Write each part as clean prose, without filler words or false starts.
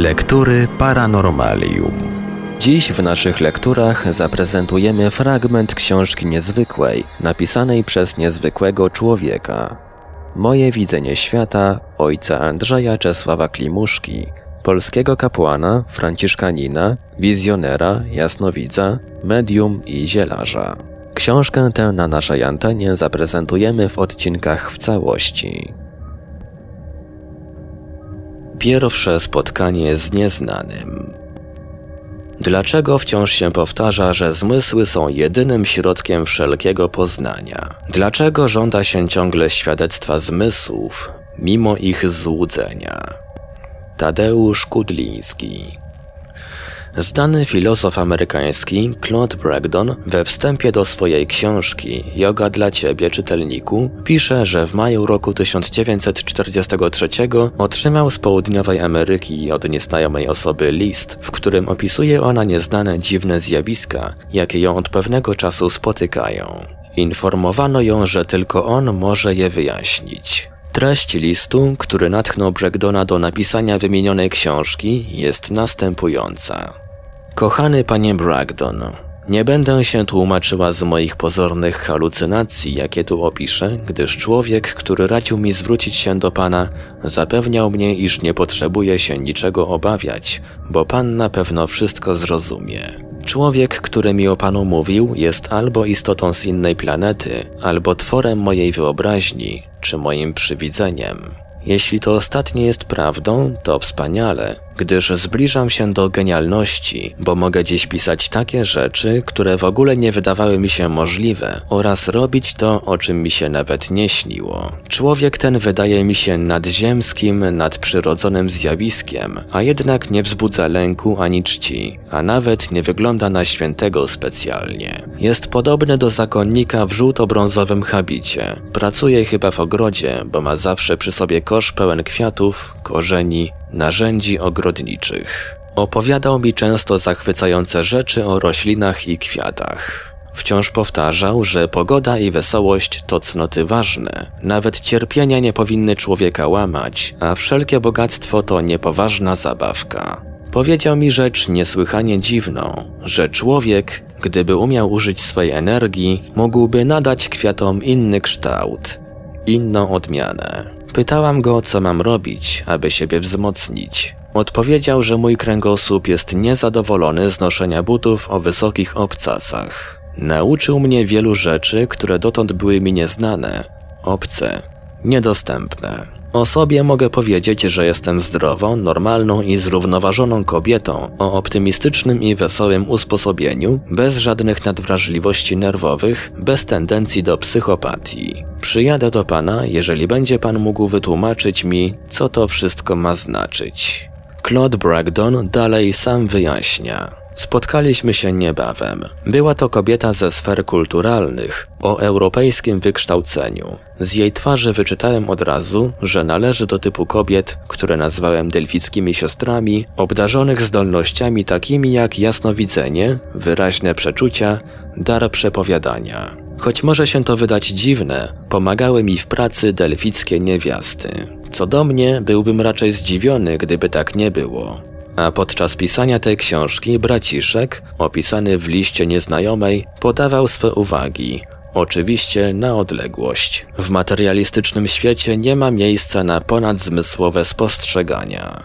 Lektury Paranormalium. Dziś w naszych lekturach zaprezentujemy fragment książki niezwykłej, napisanej przez niezwykłego człowieka. Moje widzenie świata ojca Andrzeja Czesława Klimuszki, polskiego kapłana, franciszkanina, wizjonera, jasnowidza, medium i zielarza. Książkę tę na naszej antenie zaprezentujemy w odcinkach w całości. Pierwsze spotkanie z nieznanym. Dlaczego wciąż się powtarza, że zmysły są jedynym środkiem wszelkiego poznania? Dlaczego żąda się ciągle świadectwa zmysłów, mimo ich złudzenia? Tadeusz Kudliński. Znany filozof amerykański Claude Bragdon we wstępie do swojej książki Joga dla Ciebie, czytelniku, pisze, że w maju roku 1943 otrzymał z południowej Ameryki od nieznajomej osoby list, w którym opisuje ona nieznane dziwne zjawiska, jakie ją od pewnego czasu spotykają. Informowano ją, że tylko on może je wyjaśnić. Treść listu, który natchnął Bragdona do napisania wymienionej książki, jest następująca. Kochany panie Bragdon, nie będę się tłumaczyła z moich pozornych halucynacji, jakie tu opiszę, gdyż człowiek, który radził mi zwrócić się do pana, zapewniał mnie, iż nie potrzebuje się niczego obawiać, bo pan na pewno wszystko zrozumie. Człowiek, który mi o panu mówił, jest albo istotą z innej planety, albo tworem mojej wyobraźni, czy moim przywidzeniem. Jeśli to ostatnie jest prawdą, to wspaniale, gdyż zbliżam się do genialności, bo mogę dziś pisać takie rzeczy, które w ogóle nie wydawały mi się możliwe, oraz robić to, o czym mi się nawet nie śniło. Człowiek ten wydaje mi się nadziemskim, nadprzyrodzonym zjawiskiem, a jednak nie wzbudza lęku ani czci, a nawet nie wygląda na świętego specjalnie. Jest podobny do zakonnika w żółto-brązowym habicie. Pracuje chyba w ogrodzie, bo ma zawsze przy sobie kosz pełen kwiatów, korzeni, narzędzi ogrodniczych. Opowiadał mi często zachwycające rzeczy o roślinach i kwiatach. Wciąż powtarzał, że pogoda i wesołość to cnoty ważne. Nawet cierpienia nie powinny człowieka łamać, a wszelkie bogactwo to niepoważna zabawka. Powiedział mi rzecz niesłychanie dziwną, że człowiek, gdyby umiał użyć swej energii, mógłby nadać kwiatom inny kształt, inną odmianę. Pytałam go, co mam robić, aby siebie wzmocnić. Odpowiedział, że mój kręgosłup jest niezadowolony z noszenia butów o wysokich obcasach. Nauczył mnie wielu rzeczy, które dotąd były mi nieznane, obce, niedostępne. O sobie mogę powiedzieć, że jestem zdrową, normalną i zrównoważoną kobietą o optymistycznym i wesołym usposobieniu, bez żadnych nadwrażliwości nerwowych, bez tendencji do psychopatii. Przyjadę do pana, jeżeli będzie pan mógł wytłumaczyć mi, co to wszystko ma znaczyć. Claude Bragdon dalej sam wyjaśnia. Spotkaliśmy się niebawem. Była to kobieta ze sfer kulturalnych, o europejskim wykształceniu. Z jej twarzy wyczytałem od razu, że należy do typu kobiet, które nazwałem delfickimi siostrami, obdarzonych zdolnościami takimi jak jasnowidzenie, wyraźne przeczucia, dar przepowiadania. Choć może się to wydać dziwne, pomagały mi w pracy delfickie niewiasty. Co do mnie, byłbym raczej zdziwiony, gdyby tak nie było. A podczas pisania tej książki braciszek, opisany w liście nieznajomej, podawał swe uwagi, oczywiście na odległość. W materialistycznym świecie nie ma miejsca na ponadzmysłowe spostrzegania.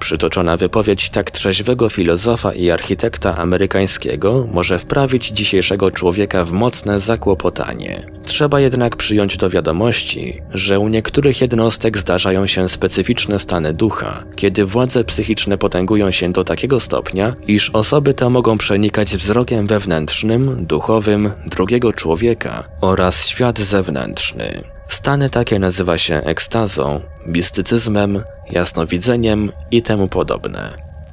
Przytoczona wypowiedź tak trzeźwego filozofa i architekta amerykańskiego może wprawić dzisiejszego człowieka w mocne zakłopotanie. Trzeba jednak przyjąć do wiadomości, że u niektórych jednostek zdarzają się specyficzne stany ducha, kiedy władze psychiczne potęgują się do takiego stopnia, iż osoby te mogą przenikać wzrokiem wewnętrznym, duchowym, drugiego człowieka oraz świat zewnętrzny. Stany takie nazywa się ekstazą, mistycyzmem, jasnowidzeniem i temu podobne.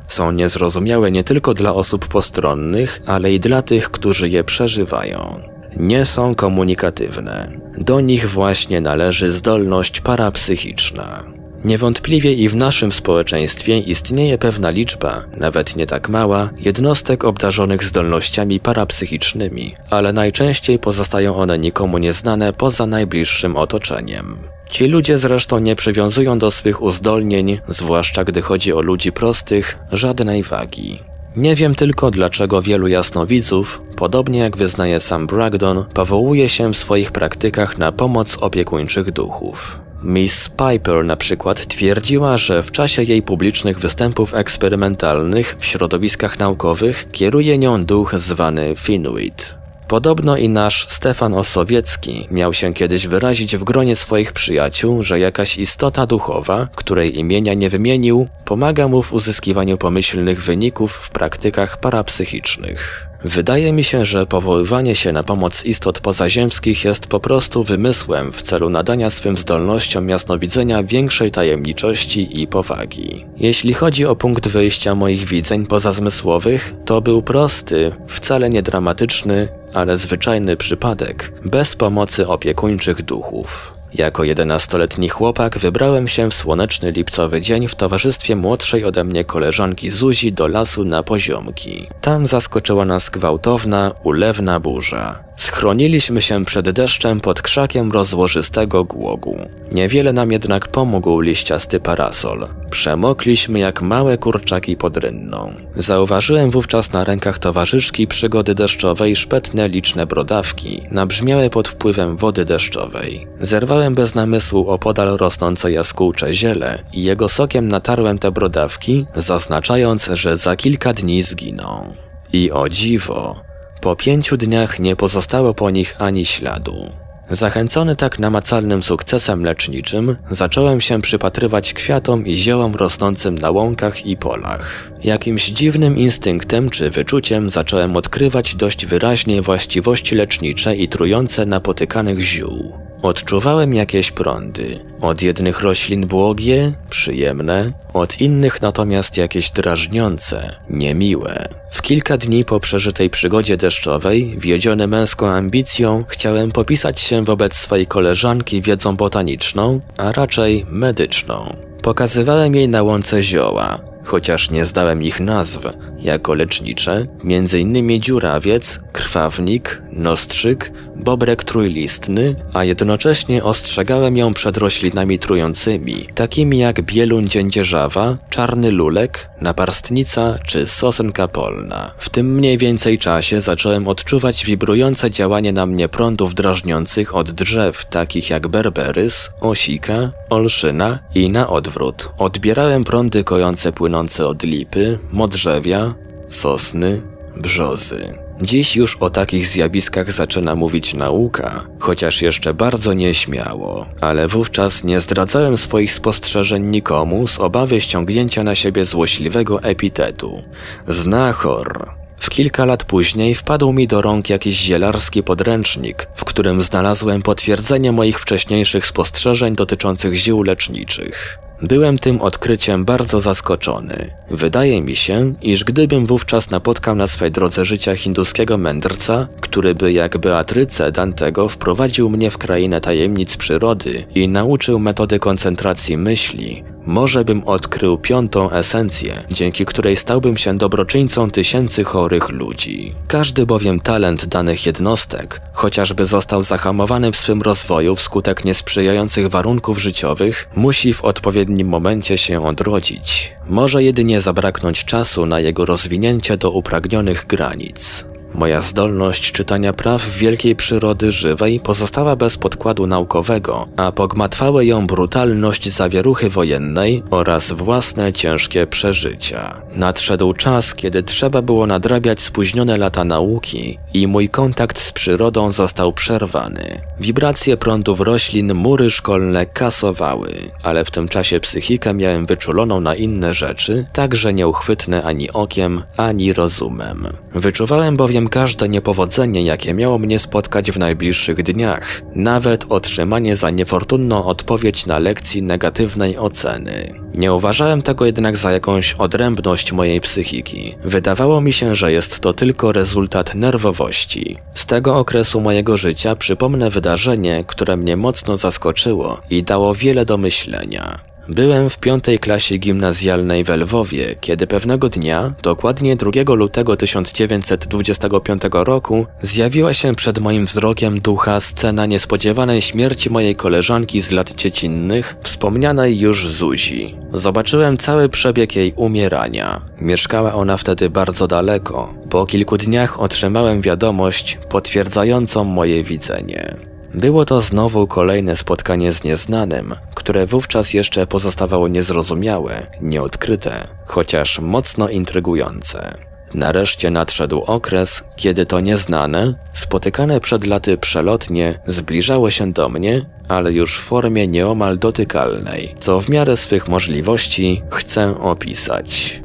Są niezrozumiałe nie tylko dla osób postronnych, ale i dla tych, którzy je przeżywają. Nie są komunikatywne. Do nich właśnie należy zdolność parapsychiczna. Niewątpliwie i w naszym społeczeństwie istnieje pewna liczba, nawet nie tak mała, jednostek obdarzonych zdolnościami parapsychicznymi, ale najczęściej pozostają one nikomu nieznane poza najbliższym otoczeniem. Ci ludzie zresztą nie przywiązują do swych uzdolnień, zwłaszcza gdy chodzi o ludzi prostych, żadnej wagi. Nie wiem tylko, dlaczego wielu jasnowidzów, podobnie jak wyznaje sam Bragdon, powołuje się w swoich praktykach na pomoc opiekuńczych duchów. Miss Piper na przykład twierdziła, że w czasie jej publicznych występów eksperymentalnych w środowiskach naukowych kieruje nią duch zwany Finuit. Podobno i nasz Stefan Osowiecki miał się kiedyś wyrazić w gronie swoich przyjaciół, że jakaś istota duchowa, której imienia nie wymienił, pomaga mu w uzyskiwaniu pomyślnych wyników w praktykach parapsychicznych. Wydaje mi się, że powoływanie się na pomoc istot pozaziemskich jest po prostu wymysłem w celu nadania swym zdolnościom jasnowidzenia większej tajemniczości i powagi. Jeśli chodzi o punkt wyjścia moich widzeń pozazmysłowych, to był prosty, wcale nie dramatyczny, ale zwyczajny przypadek, bez pomocy opiekuńczych duchów. Jako 11-letni chłopak wybrałem się w słoneczny lipcowy dzień w towarzystwie młodszej ode mnie koleżanki Zuzi do lasu na Poziomki. Tam zaskoczyła nas gwałtowna, ulewna burza. Schroniliśmy się przed deszczem pod krzakiem rozłożystego głogu. Niewiele nam jednak pomógł liściasty parasol. Przemokliśmy jak małe kurczaki pod rynną. Zauważyłem wówczas na rękach towarzyszki przygody deszczowej szpetne liczne brodawki, nabrzmiałe pod wpływem wody deszczowej. Zerwałem bez namysłu opodal rosnące jaskółcze ziele i jego sokiem natarłem te brodawki, zaznaczając, że za kilka dni zginą. I o dziwo, po 5 dniach nie pozostało po nich ani śladu. Zachęcony tak namacalnym sukcesem leczniczym, zacząłem się przypatrywać kwiatom i ziołom rosnącym na łąkach i polach. Jakimś dziwnym instynktem czy wyczuciem zacząłem odkrywać dość wyraźnie właściwości lecznicze i trujące napotykanych ziół. Odczuwałem jakieś prądy. Od jednych roślin błogie, przyjemne, od innych natomiast jakieś drażniące, niemiłe. W kilka dni po przeżytej przygodzie deszczowej, wiedziony męską ambicją, chciałem popisać się wobec swej koleżanki wiedzą botaniczną, a raczej medyczną. Pokazywałem jej na łące zioła, chociaż nie znałem ich nazw, jako lecznicze, m.in. dziurawiec, krwawnik, nostrzyk, bobrek trójlistny, a jednocześnie ostrzegałem ją przed roślinami trującymi, takimi jak bieluń dziędzierzawa, czarny lulek, naparstnica czy sosenka polna. W tym mniej więcej czasie zacząłem odczuwać wibrujące działanie na mnie prądów drażniących od drzew, takich jak berberys, osika, olszyna i na odwrót. Odbierałem prądy kojące płynące od lipy, modrzewia, sosny, brzozy. Dziś już o takich zjawiskach zaczyna mówić nauka, chociaż jeszcze bardzo nieśmiało, ale wówczas nie zdradzałem swoich spostrzeżeń nikomu z obawy ściągnięcia na siebie złośliwego epitetu. Znachor. W kilka lat później wpadł mi do rąk jakiś zielarski podręcznik, w którym znalazłem potwierdzenie moich wcześniejszych spostrzeżeń dotyczących ziół leczniczych. Byłem tym odkryciem bardzo zaskoczony. Wydaje mi się, iż gdybym wówczas napotkał na swej drodze życia hinduskiego mędrca, który by jak Beatrycę Dantego wprowadził mnie w krainę tajemnic przyrody i nauczył metody koncentracji myśli, może bym odkrył 5. esencję, dzięki której stałbym się dobroczyńcą tysięcy chorych ludzi. Każdy bowiem talent danych jednostek, chociażby został zahamowany w swym rozwoju wskutek niesprzyjających warunków życiowych, musi w odpowiednim momencie się odrodzić. Może jedynie zabraknąć czasu na jego rozwinięcie do upragnionych granic. Moja zdolność czytania praw wielkiej przyrody żywej pozostała bez podkładu naukowego, a pogmatwały ją brutalność zawieruchy wojennej oraz własne ciężkie przeżycia. Nadszedł czas, kiedy trzeba było nadrabiać spóźnione lata nauki i mój kontakt z przyrodą został przerwany. Wibracje prądów roślin mury szkolne kasowały, ale w tym czasie psychikę miałem wyczuloną na inne rzeczy, także nieuchwytne ani okiem, ani rozumem. Wyczuwałem bowiem każde niepowodzenie, jakie miało mnie spotkać w najbliższych dniach, nawet otrzymanie za niefortunną odpowiedź na lekcji negatywnej oceny. Nie uważałem tego jednak za jakąś odrębność mojej psychiki. Wydawało mi się, że jest to tylko rezultat nerwowości. Z tego okresu mojego życia przypomnę wydarzenie, które mnie mocno zaskoczyło i dało wiele do myślenia. Byłem w 5. klasie gimnazjalnej we Lwowie, kiedy pewnego dnia, dokładnie 2 lutego 1925 roku, zjawiła się przed moim wzrokiem ducha scena niespodziewanej śmierci mojej koleżanki z lat dziecinnych, wspomnianej już Zuzi. Zobaczyłem cały przebieg jej umierania. Mieszkała ona wtedy bardzo daleko. Po kilku dniach otrzymałem wiadomość potwierdzającą moje widzenie. Było to znowu kolejne spotkanie z nieznanym, które wówczas jeszcze pozostawało niezrozumiałe, nieodkryte, chociaż mocno intrygujące. Nareszcie nadszedł okres, kiedy to nieznane, spotykane przed laty przelotnie, zbliżało się do mnie, ale już w formie nieomal dotykalnej, co w miarę swych możliwości chcę opisać.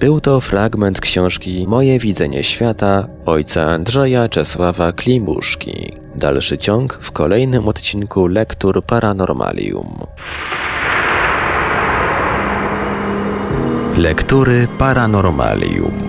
Był to fragment książki Moje widzenie świata ojca Andrzeja Czesława Klimuszki. Dalszy ciąg w kolejnym odcinku Lektur Paranormalium. Lektury Paranormalium.